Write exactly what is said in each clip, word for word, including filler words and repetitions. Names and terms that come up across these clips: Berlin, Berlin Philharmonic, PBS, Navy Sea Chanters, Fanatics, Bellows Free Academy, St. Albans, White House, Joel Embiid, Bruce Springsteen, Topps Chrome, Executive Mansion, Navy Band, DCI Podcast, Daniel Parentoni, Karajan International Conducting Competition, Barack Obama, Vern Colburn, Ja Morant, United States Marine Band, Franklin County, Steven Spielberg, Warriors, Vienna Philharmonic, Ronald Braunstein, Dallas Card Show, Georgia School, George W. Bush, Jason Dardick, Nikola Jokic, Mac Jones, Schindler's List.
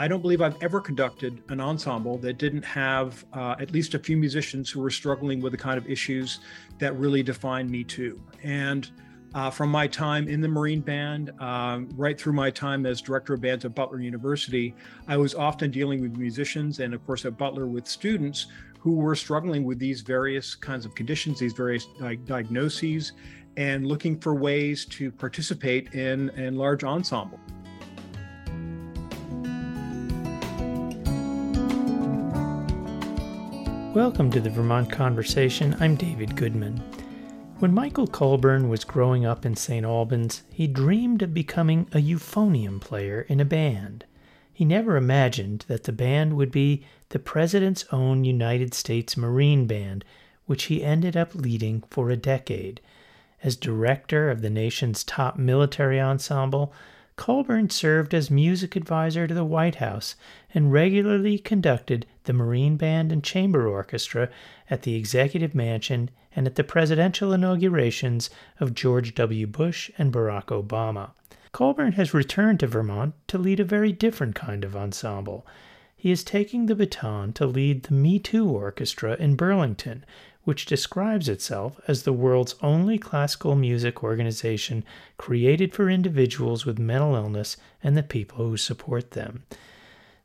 I don't believe I've ever conducted an ensemble that didn't have uh, at least a few musicians who were struggling with the kind of issues that really define Me Too. And Uh, from my time in the Marine Band, um, right through my time as director of bands at Butler University, I was often dealing with musicians and, of course, at Butler with students who were struggling with these various kinds of conditions, these various di- diagnoses, and looking for ways to participate in a large ensemble. Welcome to the Vermont Conversation. I'm David Goodman. When Michael Colburn was growing up in Saint Albans, he dreamed of becoming a euphonium player in a band. He never imagined that the band would be the president's own United States Marine Band, which he ended up leading for a decade. As director of the nation's top military ensemble, Colburn served as music advisor to the White House and regularly conducted the Marine Band and Chamber Orchestra at the Executive Mansion and at the presidential inaugurations of George W. Bush and Barack Obama. Colburn has returned to Vermont to lead a very different kind of ensemble. He is taking the baton to lead the Me Two Orchestra in Burlington, which describes itself as the world's only classical music organization created for individuals with mental illness and the people who support them.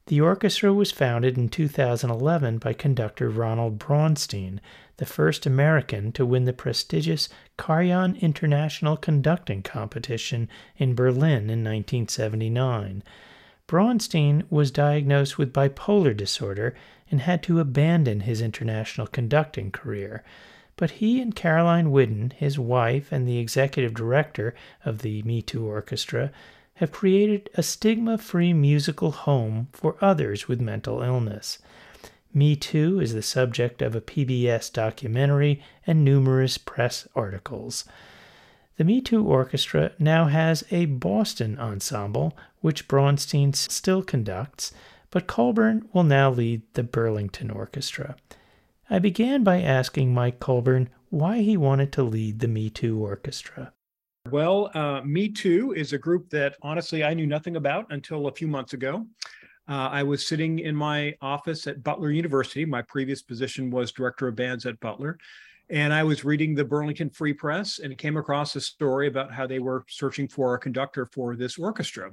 The orchestra was founded in two thousand eleven by conductor Ronald Braunstein, the first American to win the prestigious Karajan International Conducting Competition in Berlin in nineteen seventy-nine. Braunstein was diagnosed with bipolar disorder and had to abandon his international conducting career. But he and Caroline Whiddon, his wife and the executive director of the Me Two Orchestra, have created a stigma-free musical home for others with mental illness. Me Two is the subject of a P B S documentary and numerous press articles. The Me Two Orchestra now has a Boston ensemble, which Braunstein still conducts, but Colburn will now lead the Burlington Orchestra. I began by asking Mike Colburn why he wanted to lead the Me Two Orchestra. Well, uh, Me Two is a group that, honestly, I knew nothing about until a few months ago. Uh, I was sitting in my office at Butler University. My previous position was director of bands at Butler. And I was reading the Burlington Free Press and came across a story about how they were searching for a conductor for this orchestra.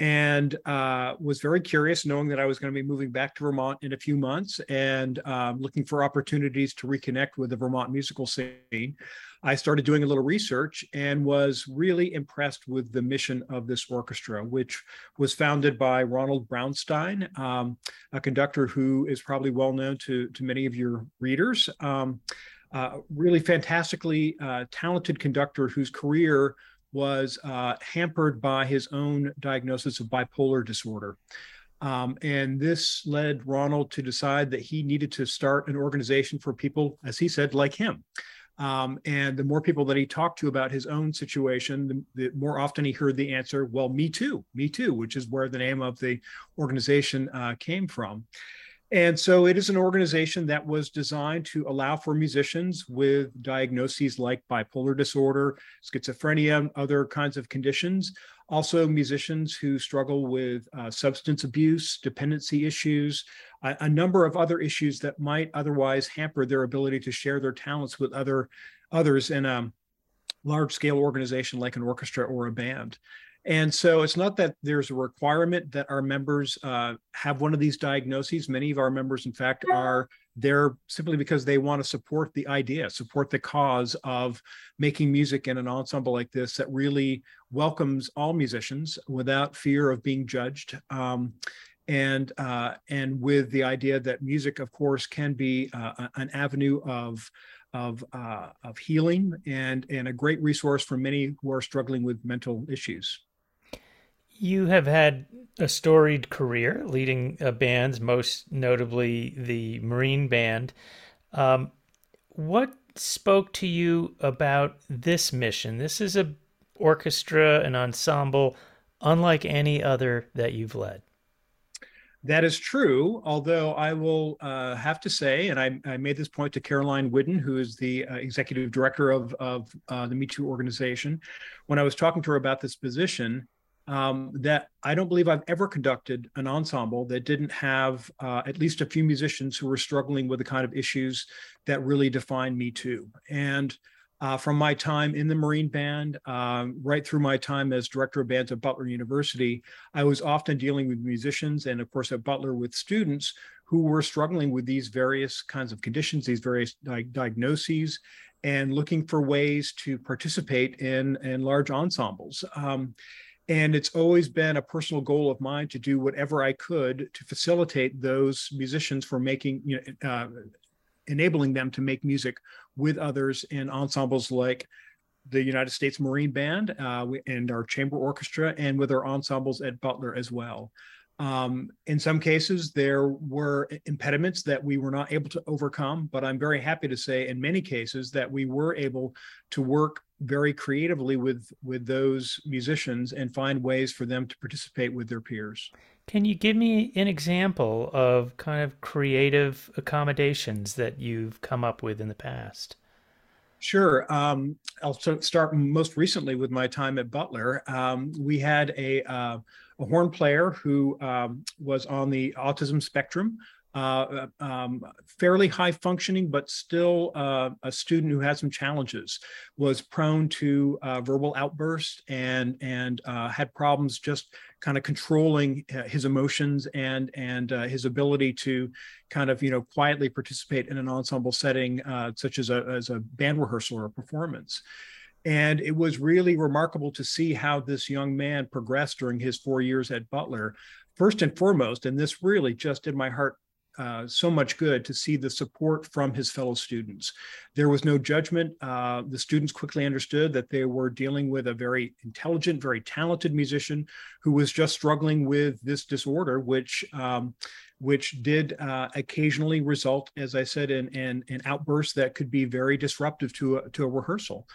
And uh, was very curious, knowing that I was going to be moving back to Vermont in a few months and uh, looking for opportunities to reconnect with the Vermont musical scene. I started doing a little research and was really impressed with the mission of this orchestra, which was founded by Ronald Braunstein, um, a conductor who is probably well known to, to many of your readers. Um, uh, really fantastically uh, talented conductor whose career was uh, hampered by his own diagnosis of bipolar disorder. Um, and this led Ronald to decide that he needed to start an organization for people, as he said, like him. Um, and the more people that he talked to about his own situation, the, the more often he heard the answer, well, me too, me too, which is where the name of the organization uh, came from. And so it is an organization that was designed to allow for musicians with diagnoses like bipolar disorder, schizophrenia, other kinds of conditions. Also musicians who struggle with uh, substance abuse, dependency issues, a, a number of other issues that might otherwise hamper their ability to share their talents with other others in a large-scale organization like an orchestra or a band. And so it's not that there's a requirement that our members uh, have one of these diagnoses. Many of our members, in fact, are there simply because they want to support the idea, support the cause of making music in an ensemble like this that really welcomes all musicians without fear of being judged. Um, and uh, and with the idea that music, of course, can be uh, an avenue of Of, uh, of healing and, and a great resource for many who are struggling with mental issues. You have had a storied career leading uh, bands, most notably the Marine Band. Um, what spoke to you about this mission? This is an orchestra, an ensemble, unlike any other that you've led. That is true, although I will uh, have to say, and I, I made this point to Caroline Whiddon, who is the uh, executive director of, of uh, the Me Two organization. When I was talking to her about this position, um, that I don't believe I've ever conducted an ensemble that didn't have uh, at least a few musicians who were struggling with the kind of issues that really define Me Too. And uh, from my time in the Marine Band, um, right through my time as director of bands at Butler University, I was often dealing with musicians and, of course, at Butler with students who were struggling with these various kinds of conditions, these various di- diagnoses, and looking for ways to participate in, in large ensembles. Um, and it's always been a personal goal of mine to do whatever I could to facilitate those musicians for making, you know, uh, enabling them to make music with others in ensembles like the United States Marine Band uh, and our chamber orchestra, and with our ensembles at Butler as well. Um, in some cases, there were impediments that we were not able to overcome, but I'm very happy to say in many cases that we were able to work very creatively with, with those musicians and find ways for them to participate with their peers. Can you give me an example of kind of creative accommodations that you've come up with in the past? Sure. Um, I'll start most recently with my time at Butler. Um, we had a, uh, a horn player who um, was on the autism spectrum, uh, um, fairly high functioning, but still uh, a student who had some challenges, was prone to uh, verbal outbursts and, and uh, had problems just kind of controlling his emotions and, and uh, his ability to kind of, you know, quietly participate in an ensemble setting, uh, such as a, as a band rehearsal or a performance. And it was really remarkable to see how this young man progressed during his four years at Butler. First and foremost, and this really just did my heart Uh, so much good to see the support from his fellow students. There was no judgment. Uh, the students quickly understood that they were dealing with a very intelligent, very talented musician who was just struggling with this disorder, which um, which did uh, occasionally result, as I said, in, in, in outbursts that could be very disruptive to a, to a rehearsal.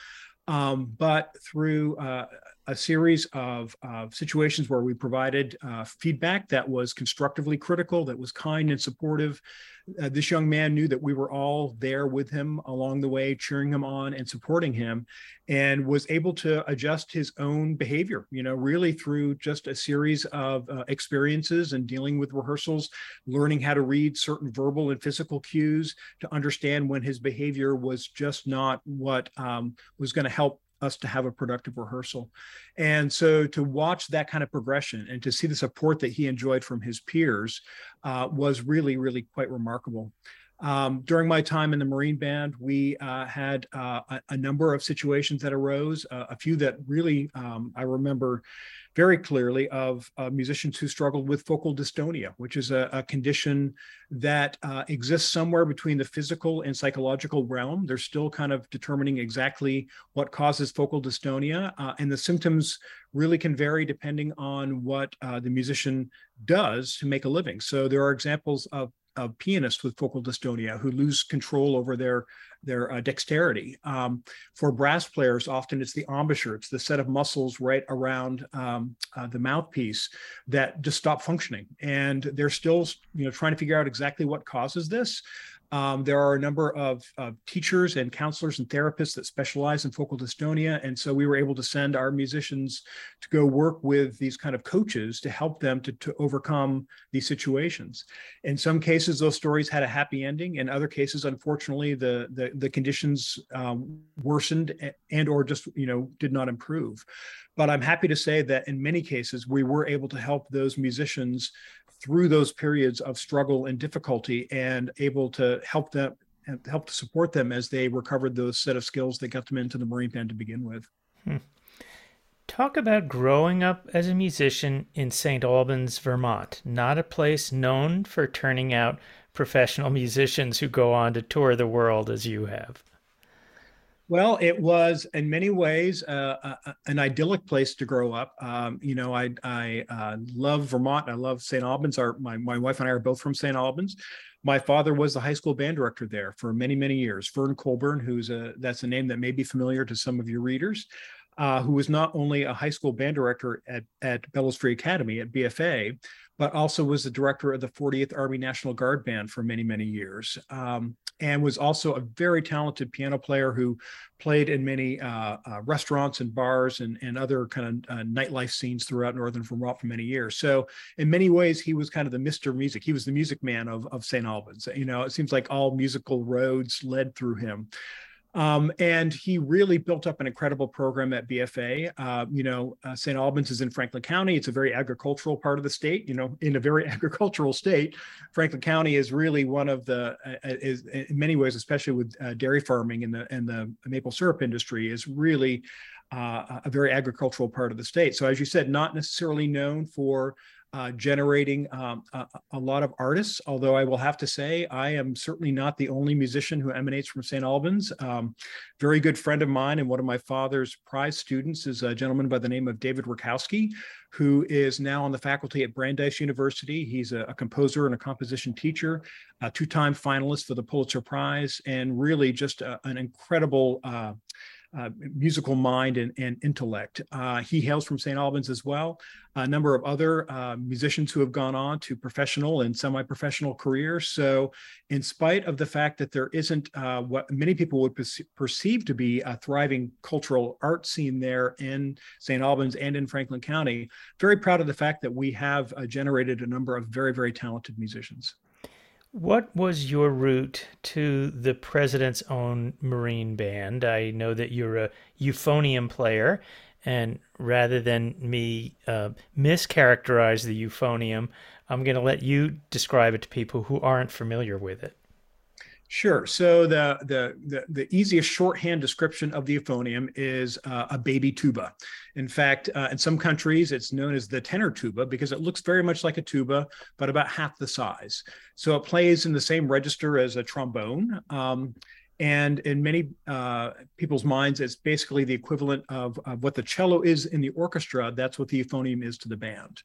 Um, but through uh, a series of, of situations where we provided uh, feedback that was constructively critical, that was kind and supportive, uh, this young man knew that we were all there with him along the way, cheering him on and supporting him, and was able to adjust his own behavior, you know, really through just a series of uh, experiences and dealing with rehearsals, learning how to read certain verbal and physical cues to understand when his behavior was just not what um, was going to help us to have a productive rehearsal. And so to watch that kind of progression and to see the support that he enjoyed from his peers uh, was really, really quite remarkable. Um, during my time in the Marine Band, we uh, had uh, a, a number of situations that arose, uh, a few that really um, I remember very clearly of uh, musicians who struggled with focal dystonia, which is a, a condition that uh, exists somewhere between the physical and psychological realm. They're still kind of determining exactly what causes focal dystonia, uh, and the symptoms really can vary depending on what uh, the musician does to make a living. So there are examples of Of pianists with focal dystonia who lose control over their their uh, dexterity. Um, for brass players, often it's the embouchure, it's the set of muscles right around um, uh, the mouthpiece that just stop functioning, and they're still, you know, trying to figure out exactly what causes this. Um, there are a number of, of teachers and counselors and therapists that specialize in focal dystonia. And so we were able to send our musicians to go work with these kind of coaches to help them to, to overcome these situations. In some cases, those stories had a happy ending. In other cases, unfortunately, the, the, the conditions um, worsened and, and or just, you know, did not improve. But I'm happy to say that in many cases, we were able to help those musicians through those periods of struggle and difficulty, and able to help them, help to support them as they recovered those set of skills that got them into the Marine Band to begin with. Hmm. Talk about growing up as a musician in Saint Albans, Vermont, not a place known for turning out professional musicians who go on to tour the world as you have. Well, it was in many ways uh, a, an idyllic place to grow up. Um, you know, I, I uh, love Vermont. I love Saint Albans. Our, my, my wife and I are both from Saint Albans. My father was the high school band director there for many, many years. Vern Colburn, who's a, that's a name that may be familiar to some of your readers, uh, who was not only a high school band director at, at Bellows Free Academy at B F A, but also was the director of the fortieth Army National Guard Band for many, many years. Um, and was also a very talented piano player who played in many uh, uh, restaurants and bars and, and other kind of uh, nightlife scenes throughout Northern Vermont for many years. So in many ways, he was kind of the Mister Music. He was the music man of, of Saint Albans. You know, it seems like all musical roads led through him. Um, and he really built up an incredible program at B F A. Uh, you know, uh, Saint Albans is in Franklin County. It's a very agricultural part of the state. You know, in a very agricultural state, Franklin County is really one of the, uh, is in many ways, especially with uh, dairy farming and the and the maple syrup industry, is really uh, a very agricultural part of the state. So, as you said, not necessarily known for Uh, generating um, a, a lot of artists, although I will have to say I am certainly not the only musician who emanates from Saint Albans. Um, very good friend of mine and one of my father's prize students is a gentleman by the name of David Rakowski, who is now on the faculty at Brandeis University. He's a, a composer and a composition teacher, a two-time finalist for the Pulitzer Prize, and really just a, an incredible uh, Uh, musical mind and, and intellect. Uh, he hails from Saint Albans as well. A number of other uh, musicians who have gone on to professional and semi-professional careers. So in spite of the fact that there isn't uh, what many people would perce- perceive to be a thriving cultural art scene there in Saint Albans and in Franklin County, very proud of the fact that we have uh, generated a number of very, very talented musicians. What was your route to the president's own Marine Band? I know that you're a euphonium player, and rather than me uh, mischaracterize the euphonium, I'm going to let you describe it to people who aren't familiar with it. Sure. So the the the, the easiest shorthand description of the euphonium is uh, a baby tuba. In fact, uh, in some countries, it's known as the tenor tuba because it looks very much like a tuba, but about half the size. So it plays in the same register as a trombone. Um, and in many uh, people's minds, it's basically the equivalent of, of what the cello is in the orchestra. That's what the euphonium is to the band.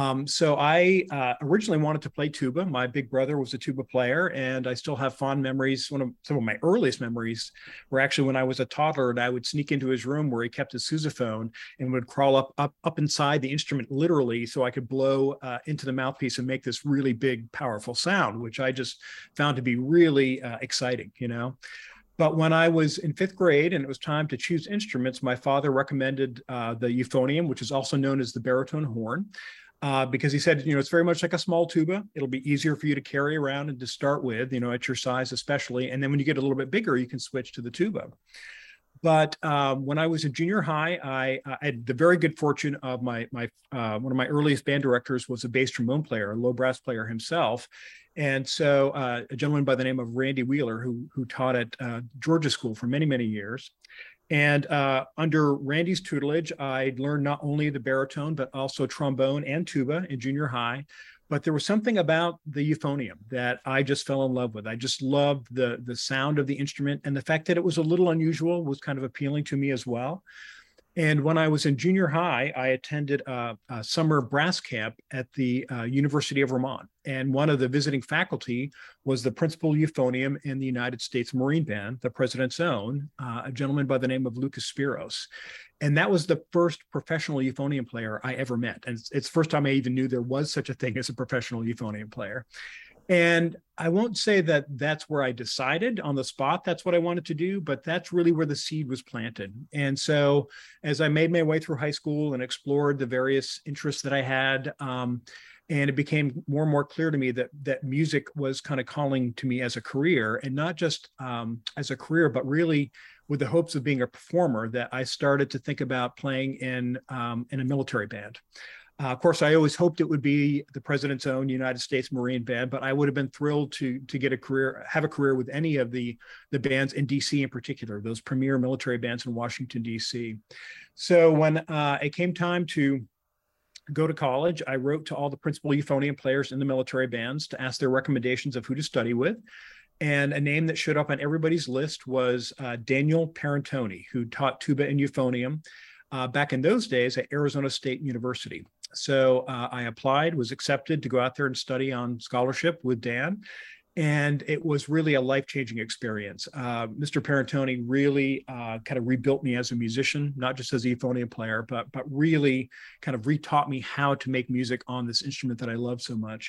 Um, so I uh, originally wanted to play tuba. My big brother was a tuba player, and I still have fond memories. One of some of my earliest memories were actually when I was a toddler, and I would sneak into his room where he kept his sousaphone and would crawl up up up inside the instrument literally, so I could blow uh, into the mouthpiece and make this really big, powerful sound, which I just found to be really uh, exciting, you know. But when I was in fifth grade and it was time to choose instruments, my father recommended uh, the euphonium, which is also known as the baritone horn. Uh, because he said, you know, it's very much like a small tuba. It'll be easier for you to carry around and to start with, you know, at your size especially. And then when you get a little bit bigger, you can switch to the tuba. But um, when I was in junior high, I, I had the very good fortune of my, my uh, one of my earliest band directors was a bass trombone player, a low brass player himself. And so uh, a gentleman by the name of Randy Wheeler, who, who taught at uh, Georgia School for many, many years. And uh, under Randy's tutelage, I learned not only the baritone, but also trombone and tuba in junior high. But there was something about the euphonium that I just fell in love with. I just loved the, the sound of the instrument, and the fact that it was a little unusual was kind of appealing to me as well. And when I was in junior high, I attended a, a summer brass camp at the uh, University of Vermont. And one of the visiting faculty was the principal euphonium in the United States Marine Band, the president's own, uh, a gentleman by the name of Lucas Spiros. And that was the first professional euphonium player I ever met. And it's, it's the first time I even knew there was such a thing as a professional euphonium player. And I won't say that that's where I decided on the spot, that's what I wanted to do, but that's really where the seed was planted. And so as I made my way through high school and explored the various interests that I had, um, and it became more and more clear to me that that music was kind of calling to me as a career, and not just um, as a career, but really with the hopes of being a performer, that I started to think about playing in, um, in a military band. Uh, of course, I always hoped it would be the president's own United States Marine Band, but I would have been thrilled to to get a career, have a career with any of the, the bands in D C in particular, those premier military bands in Washington, D C. So when uh, it came time to go to college, I wrote to all the principal euphonium players in the military bands to ask their recommendations of who to study with. And a name that showed up on everybody's list was uh, Daniel Parentoni, who taught tuba and euphonium uh, back in those days at Arizona State University. So uh, I applied, was accepted to go out there and study on scholarship with Dan. And it was really a life-changing experience. Uh, Mister Parentoni really uh, kind of rebuilt me as a musician, not just as a euphonium player, but, but really kind of retaught me how to make music on this instrument that I love so much.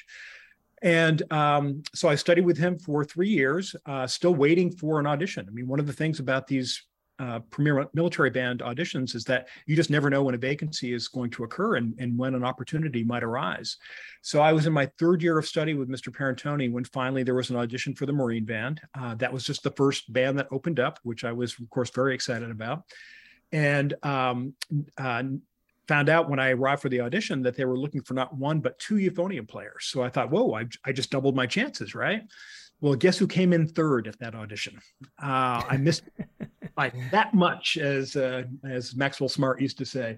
And um, so I studied with him for three years, uh, still waiting for an audition. I mean, one of the things about these uh, premier military band auditions is that you just never know when a vacancy is going to occur and, and when an opportunity might arise. So I was in my third year of study with Mister Parentoni when finally there was an audition for the Marine Band. Uh, that was just the first band that opened up, which I was, of course, very excited about. And um, uh, found out when I arrived for the audition that they were looking for not one, but two euphonium players. So I thought, whoa, I, I just doubled my chances, right? Well, guess who came in third at that audition? Uh, I missed by that much, as uh, as Maxwell Smart used to say.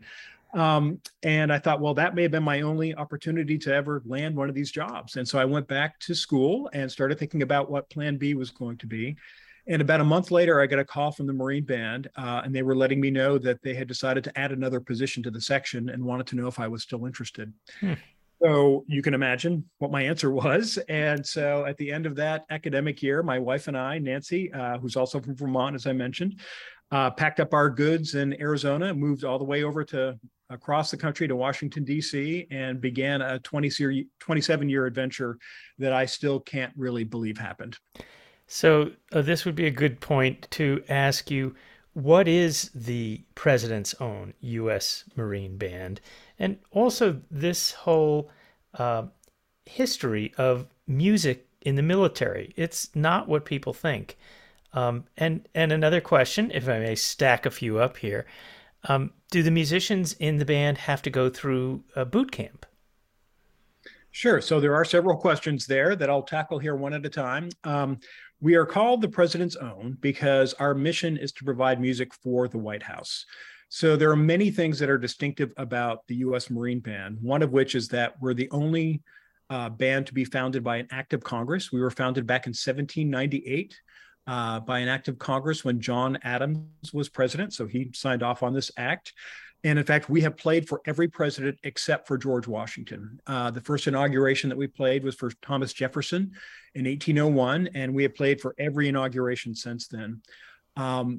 Um, and I thought, well, that may have been my only opportunity to ever land one of these jobs. And so I went back to school and started thinking about what plan B was going to be. And about a month later, I got a call from the Marine Band, uh, and they were letting me know that they had decided to add another position to the section and wanted to know if I was still interested. Hmm. So you can imagine what my answer was. And so at the end of that academic year, my wife and I, Nancy, uh, who's also from Vermont, as I mentioned, uh, packed up our goods in Arizona, moved all the way over to across the country to Washington, D C, and began a twenty-seven-year adventure that I still can't really believe happened. So uh, this would be a good point to ask you, what is the president's own U S Marine Band? And also this whole uh, history of music in the military. It's not what people think. Um, and, and another question, if I may stack a few up here, um, do the musicians in the band have to go through a boot camp? Sure. So there are several questions there that I'll tackle here one at a time. Um, We are called the President's Own because our mission is to provide music for the White House. So there are many things that are distinctive about the U S Marine Band, one of which is that we're the only uh, band to be founded by an act of Congress. We were founded back in seventeen ninety-eight uh, by an act of Congress when John Adams was president, so he signed off on this act. And in fact, we have played for every president except for George Washington. Uh, the first inauguration that we played was for Thomas Jefferson in eighteen oh one, and we have played for every inauguration since then. Um,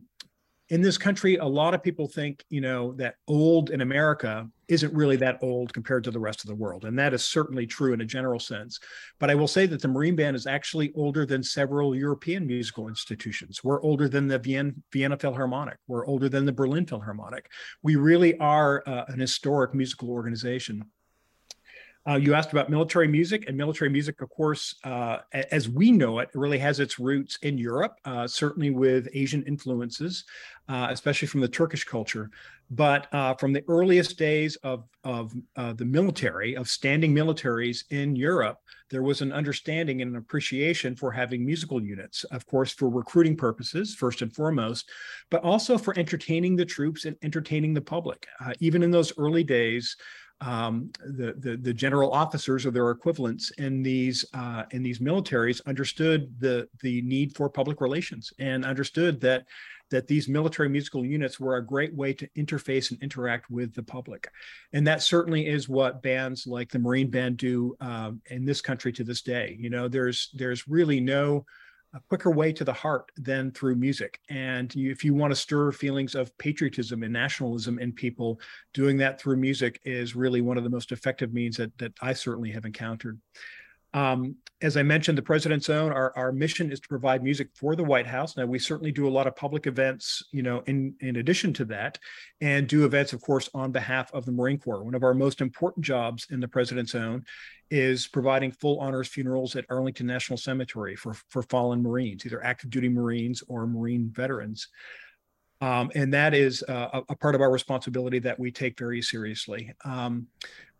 in this country, a lot of people think, you know, that old in America isn't really that old compared to the rest of the world. And that is certainly true in a general sense. But I will say that the Marine Band is actually older than several European musical institutions. We're older than the Vien- Vienna Philharmonic. We're older than the Berlin Philharmonic. We really are uh, an historic musical organization. Uh, you asked about military music, and military music, of course, uh, as we know it, really has its roots in Europe, uh, certainly with Asian influences, uh, especially from the Turkish culture. But uh, from the earliest days of, of uh, the military, of standing militaries in Europe, there was an understanding and an appreciation for having musical units, of course, for recruiting purposes, first and foremost, but also for entertaining the troops and entertaining the public. Uh, even in those early days, Um, the, the the general officers or their equivalents in these uh, in these militaries understood the the need for public relations and understood that that these military musical units were a great way to interface and interact with the public. And that certainly is what bands like the Marine Band do um, in this country to this day. You know, there's there's really no a quicker way to the heart than through music. And you, if you want to stir feelings of patriotism and nationalism in people, doing that through music is really one of the most effective means that, that I certainly have encountered. Um, as I mentioned, the President's Own, our, our mission is to provide music for the White House. Now, we certainly do a lot of public events, you know, in, in addition to that, and do events, of course, on behalf of the Marine Corps. One of our most important jobs in the President's Own is providing full honors funerals at Arlington National Cemetery for, for fallen Marines, either active duty Marines or Marine veterans. Um, and that is uh, a part of our responsibility that we take very seriously. Um,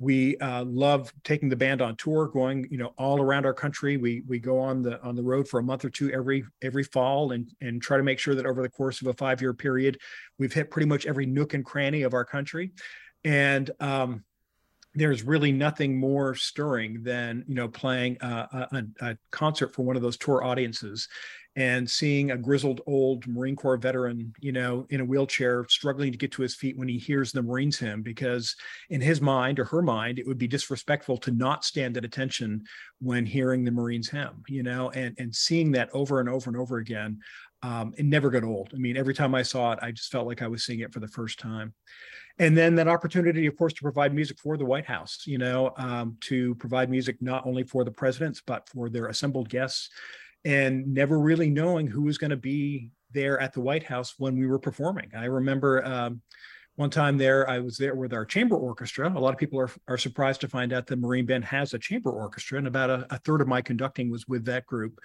we uh, love taking the band on tour, going, you know, all around our country. We we go on the on the road for a month or two every every fall, and and try to make sure that over the course of a five year period, we've hit pretty much every nook and cranny of our country. And um, there's really nothing more stirring than, you know, playing a, a, a concert for one of those tour audiences. and seeing a grizzled old Marine Corps veteran, you know, in a wheelchair, struggling to get to his feet when he hears the Marines hymn, because in his mind or her mind, it would be disrespectful to not stand at attention when hearing the Marines hymn, you know, and, and seeing that over and over and over again, um, it never got old. I mean, every time I saw it, I just felt like I was seeing it for the first time. And then that opportunity, of course, to provide music for the White House, you know, um, to provide music not only for the presidents, but for their assembled guests, and never really knowing who was going to be there at the White House when we were performing. I remember um, one time there, I was there with our chamber orchestra. A lot of people are, are surprised to find out the Marine Band has a chamber orchestra, and about a, a third of my conducting was with that group.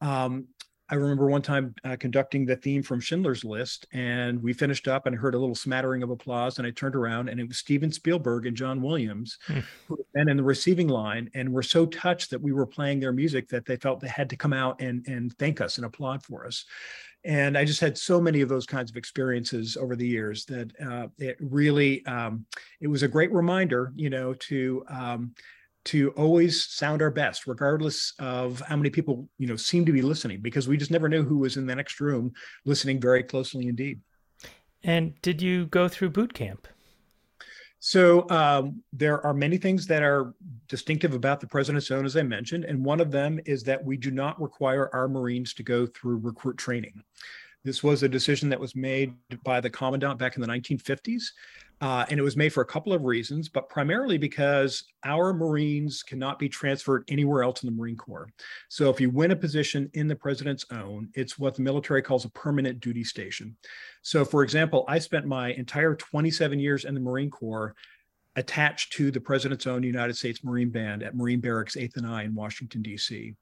Um, I remember one time uh, conducting the theme from Schindler's List, and we finished up and I heard a little smattering of applause, and I turned around and it was Steven Spielberg and John Williams mm. who had been in the receiving line and were so touched that we were playing their music that they felt they had to come out and, and thank us and applaud for us. And I just had so many of those kinds of experiences over the years that uh, it really, um, it was a great reminder, you know, to, um, to always sound our best, regardless of how many people, you know, seem to be listening, because we just never knew who was in the next room listening very closely indeed. And did you go through boot camp? So um, there are many things that are distinctive about the President's Zone, as I mentioned, and one of them is that we do not require our Marines to go through recruit training. This was a decision that was made by the Commandant back in the nineteen fifties. Uh, and it was made for a couple of reasons, but primarily because our Marines cannot be transferred anywhere else in the Marine Corps. So if you win a position in the President's Own, it's what the military calls a permanent duty station. So for example, I spent my entire twenty-seven years in the Marine Corps attached to the President's Own United States Marine Band at Marine Barracks eighth and I in Washington, D C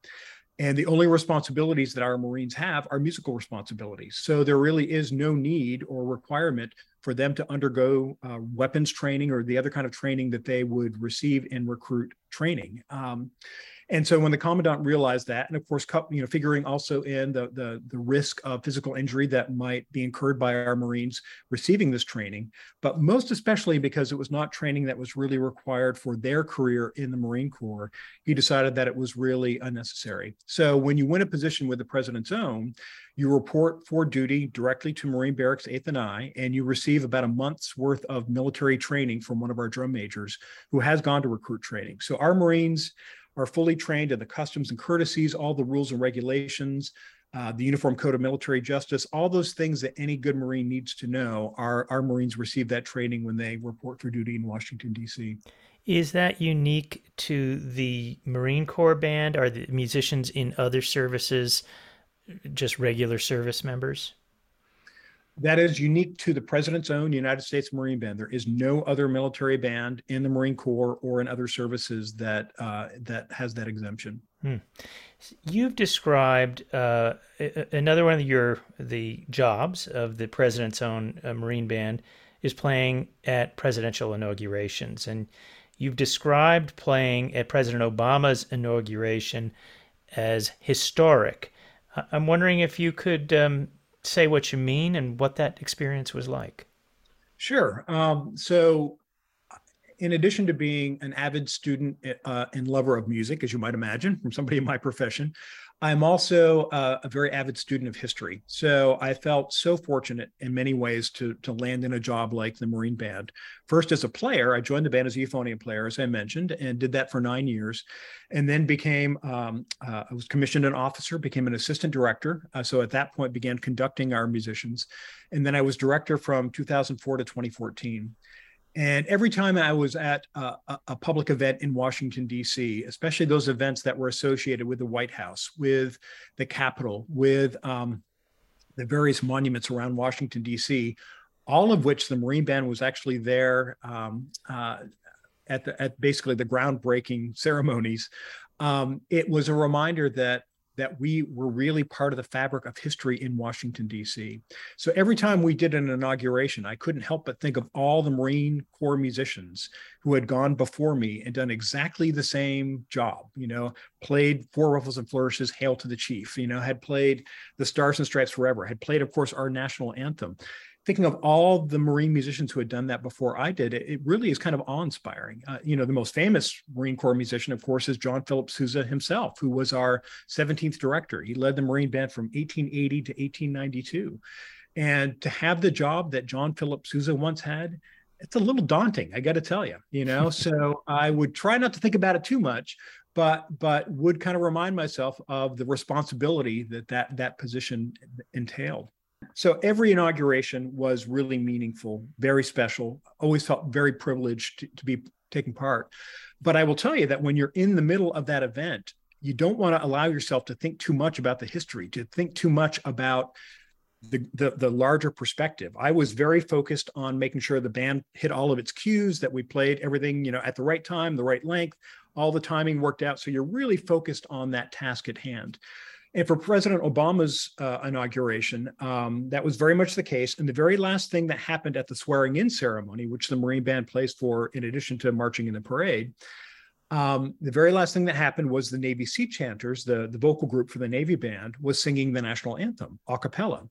And the only responsibilities that our Marines have are musical responsibilities. So there really is no need or requirement for them to undergo uh, weapons training or the other kind of training that they would receive in recruit training. Um, and so when the Commandant realized that, and of course, you know, figuring also in the, the, the risk of physical injury that might be incurred by our Marines receiving this training, but most especially because it was not training that was really required for their career in the Marine Corps, he decided that it was really unnecessary. So when you win a position with the President's Own, you report for duty directly to Marine Barracks eighth and I, and you receive about a month's worth of military training from one of our drum majors who has gone to recruit training. So our Marines are fully trained in the customs and courtesies, all the rules and regulations, uh, the Uniform Code of Military Justice, all those things that any good Marine needs to know. Our, our Marines receive that training when they report for duty in Washington, D C. Is that unique to the Marine Corps Band? Are the musicians in other services just regular service members? That is unique to the President's Own United States Marine Band. There is no other military band in the Marine Corps or in other services that uh, that has that exemption. Hmm. You've described uh, another one of your the jobs of the President's Own uh, Marine Band is playing at presidential inaugurations, and you've described playing at President Obama's inauguration as historic. I'm wondering if you could um, say what you mean and what that experience was like. Sure. Um, so in addition to being an avid student uh, and lover of music, as you might imagine from somebody in my profession, I'm also uh, a very avid student of history. So I felt so fortunate in many ways to, to land in a job like the Marine Band. First, as a player, I joined the band as a euphonium player, as I mentioned, and did that for nine years, and then became, um, uh, I was commissioned an officer, became an assistant director. Uh, so at that point, began conducting our musicians. And then I was director from two thousand four to twenty fourteen. And every time I was at a, a public event in Washington, D C, especially those events that were associated with the White House, with the Capitol, with um, the various monuments around Washington, D C, all of which the Marine Band was actually there um, uh, at, the, at basically the groundbreaking ceremonies, um, it was a reminder that that we were really part of the fabric of history in Washington, D C. So every time we did an inauguration, I couldn't help but think of all the Marine Corps musicians who had gone before me and done exactly the same job, you know, played Four Ruffles and Flourishes, Hail to the Chief, you know, had played the Stars and Stripes Forever, had played, of course, our national anthem. thinking of all the Marine musicians who had done that before I did, it, it really is kind of awe-inspiring. Uh, you know, the most famous Marine Corps musician, of course, is John Philip Sousa himself, who was our seventeenth director. He led the Marine Band from eighteen eighty to eighteen ninety-two. And to have the job that John Philip Sousa once had, it's a little daunting, I got to tell you, you know, so I would try not to think about it too much, but but would kind of remind myself of the responsibility that that, that position entailed. So every inauguration was really meaningful, very special, always felt very privileged to, to be taking part. But I will tell you that when you're in the middle of that event, you don't want to allow yourself to think too much about the history, to think too much about the, the, the larger perspective. I was very focused on making sure the band hit all of its cues, that we played everything, you know, at the right time, the right length, all the timing worked out. So you're really focused on that task at hand. And for President Obama's uh, inauguration, um, that was very much the case. And the very last thing that happened at the swearing-in ceremony, which the Marine Band plays for in addition to marching in the parade, um, the very last thing that happened was the Navy Sea Chanters, the, the vocal group for the Navy Band, was singing the national anthem a cappella.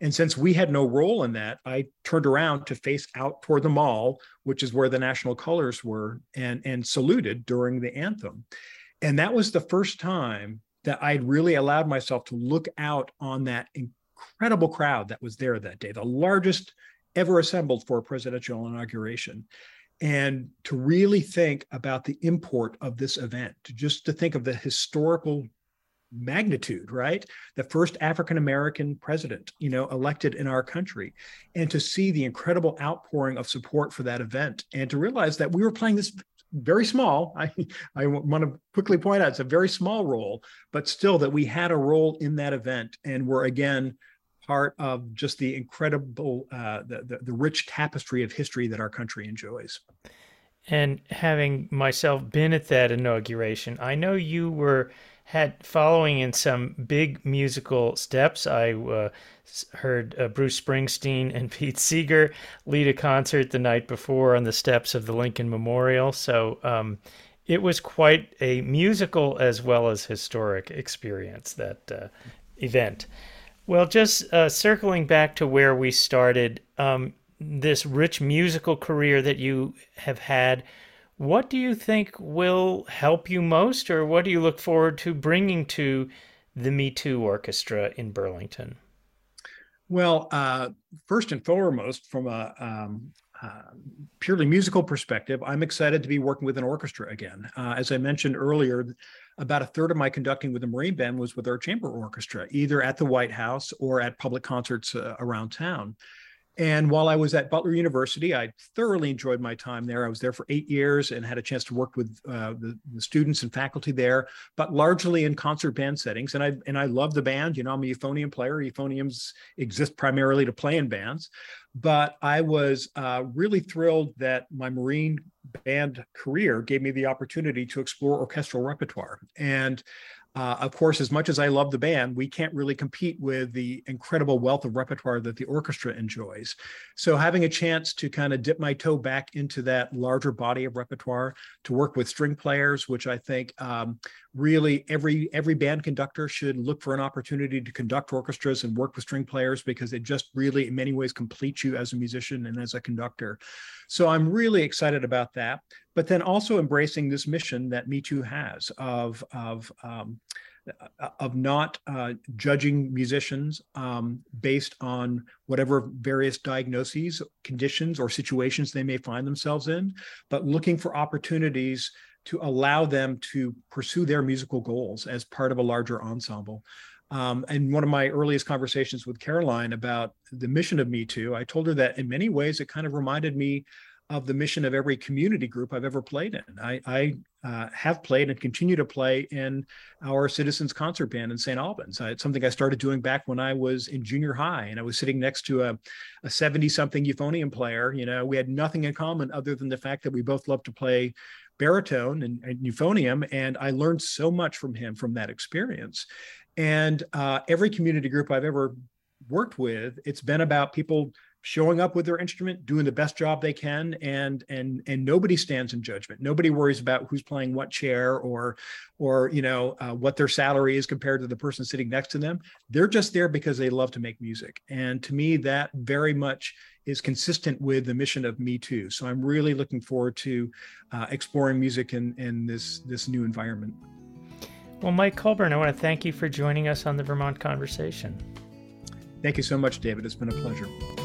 And since we had no role in that, I turned around to face out toward the mall, which is where the national colors were, and, and saluted during the anthem. And that was the first time that I'd really allowed myself to look out on that incredible crowd that was there that day, the largest ever assembled for a presidential inauguration, and to really think about the import of this event, to just to think of the historical magnitude, right? The first African-American president, you know, elected in our country, and to see the incredible outpouring of support for that event, and to realize that we were playing this very small, I, I want to quickly point out, it's a very small role, but still that we had a role in that event and were again part of just the incredible, uh, the, the, the rich tapestry of history that our country enjoys. And having myself been at that inauguration, I know you were had following in some big musical steps. I uh, heard uh, Bruce Springsteen and Pete Seeger lead a concert the night before on the steps of the Lincoln Memorial. So um, it was quite a musical as well as historic experience, that uh, event. Well, just uh, circling back to where we started, um, this rich musical career that you have had, what do you think will help you most, or what do you look forward to bringing to the Me two Orchestra in Burlington? Well, uh, first and foremost, from a um, uh, purely musical perspective, I'm excited to be working with an orchestra again. Uh, as I mentioned earlier, about a third of my conducting with the Marine Band was with our chamber orchestra, either at the White House or at public concerts uh, around town. And while I was at Butler University, I thoroughly enjoyed my time there. I was there for eight years and had a chance to work with uh, the, the students and faculty there, but largely in concert band settings. And I and I love the band. You know, I'm a euphonium player. Euphoniums exist primarily to play in bands. But I was uh, really thrilled that my Marine Band career gave me the opportunity to explore orchestral repertoire. And Uh, of course, as much as I love the band, we can't really compete with the incredible wealth of repertoire that the orchestra enjoys. So having a chance to kind of dip my toe back into that larger body of repertoire, to work with string players, which I think um, really every every band conductor should look for an opportunity to conduct orchestras and work with string players, because it just really in many ways completes you as a musician and as a conductor. So I'm really excited about that. But then also embracing this mission that Me two has of, of, um, of not uh, judging musicians um, based on whatever various diagnoses, conditions, or situations they may find themselves in, but looking for opportunities to allow them to pursue their musical goals as part of a larger ensemble. Um, and one of my earliest conversations with Caroline about the mission of Me two, I told her that in many ways it kind of reminded me of the mission of every community group I've ever played in. I, I uh, have played and continue to play in our Citizens Concert Band in Saint Albans. I, it's something I started doing back when I was in junior high, and I was sitting next to a seventy-something euphonium player. You know, we had nothing in common other than the fact that we both loved to play baritone and, and euphonium, and I learned so much from him from that experience. And uh, every community group I've ever worked with, it's been about people showing up with their instrument, doing the best job they can, and and and nobody stands in judgment. Nobody worries about who's playing what chair or or you know uh, what their salary is compared to the person sitting next to them. They're just there because they love to make music. And to me, that very much is consistent with the mission of Me Too. So I'm really looking forward to uh, exploring music in in this this new environment. Well, Mike Colburn, I want to thank you for joining us on the Vermont Conversation. Thank you so much, David. It's been a pleasure.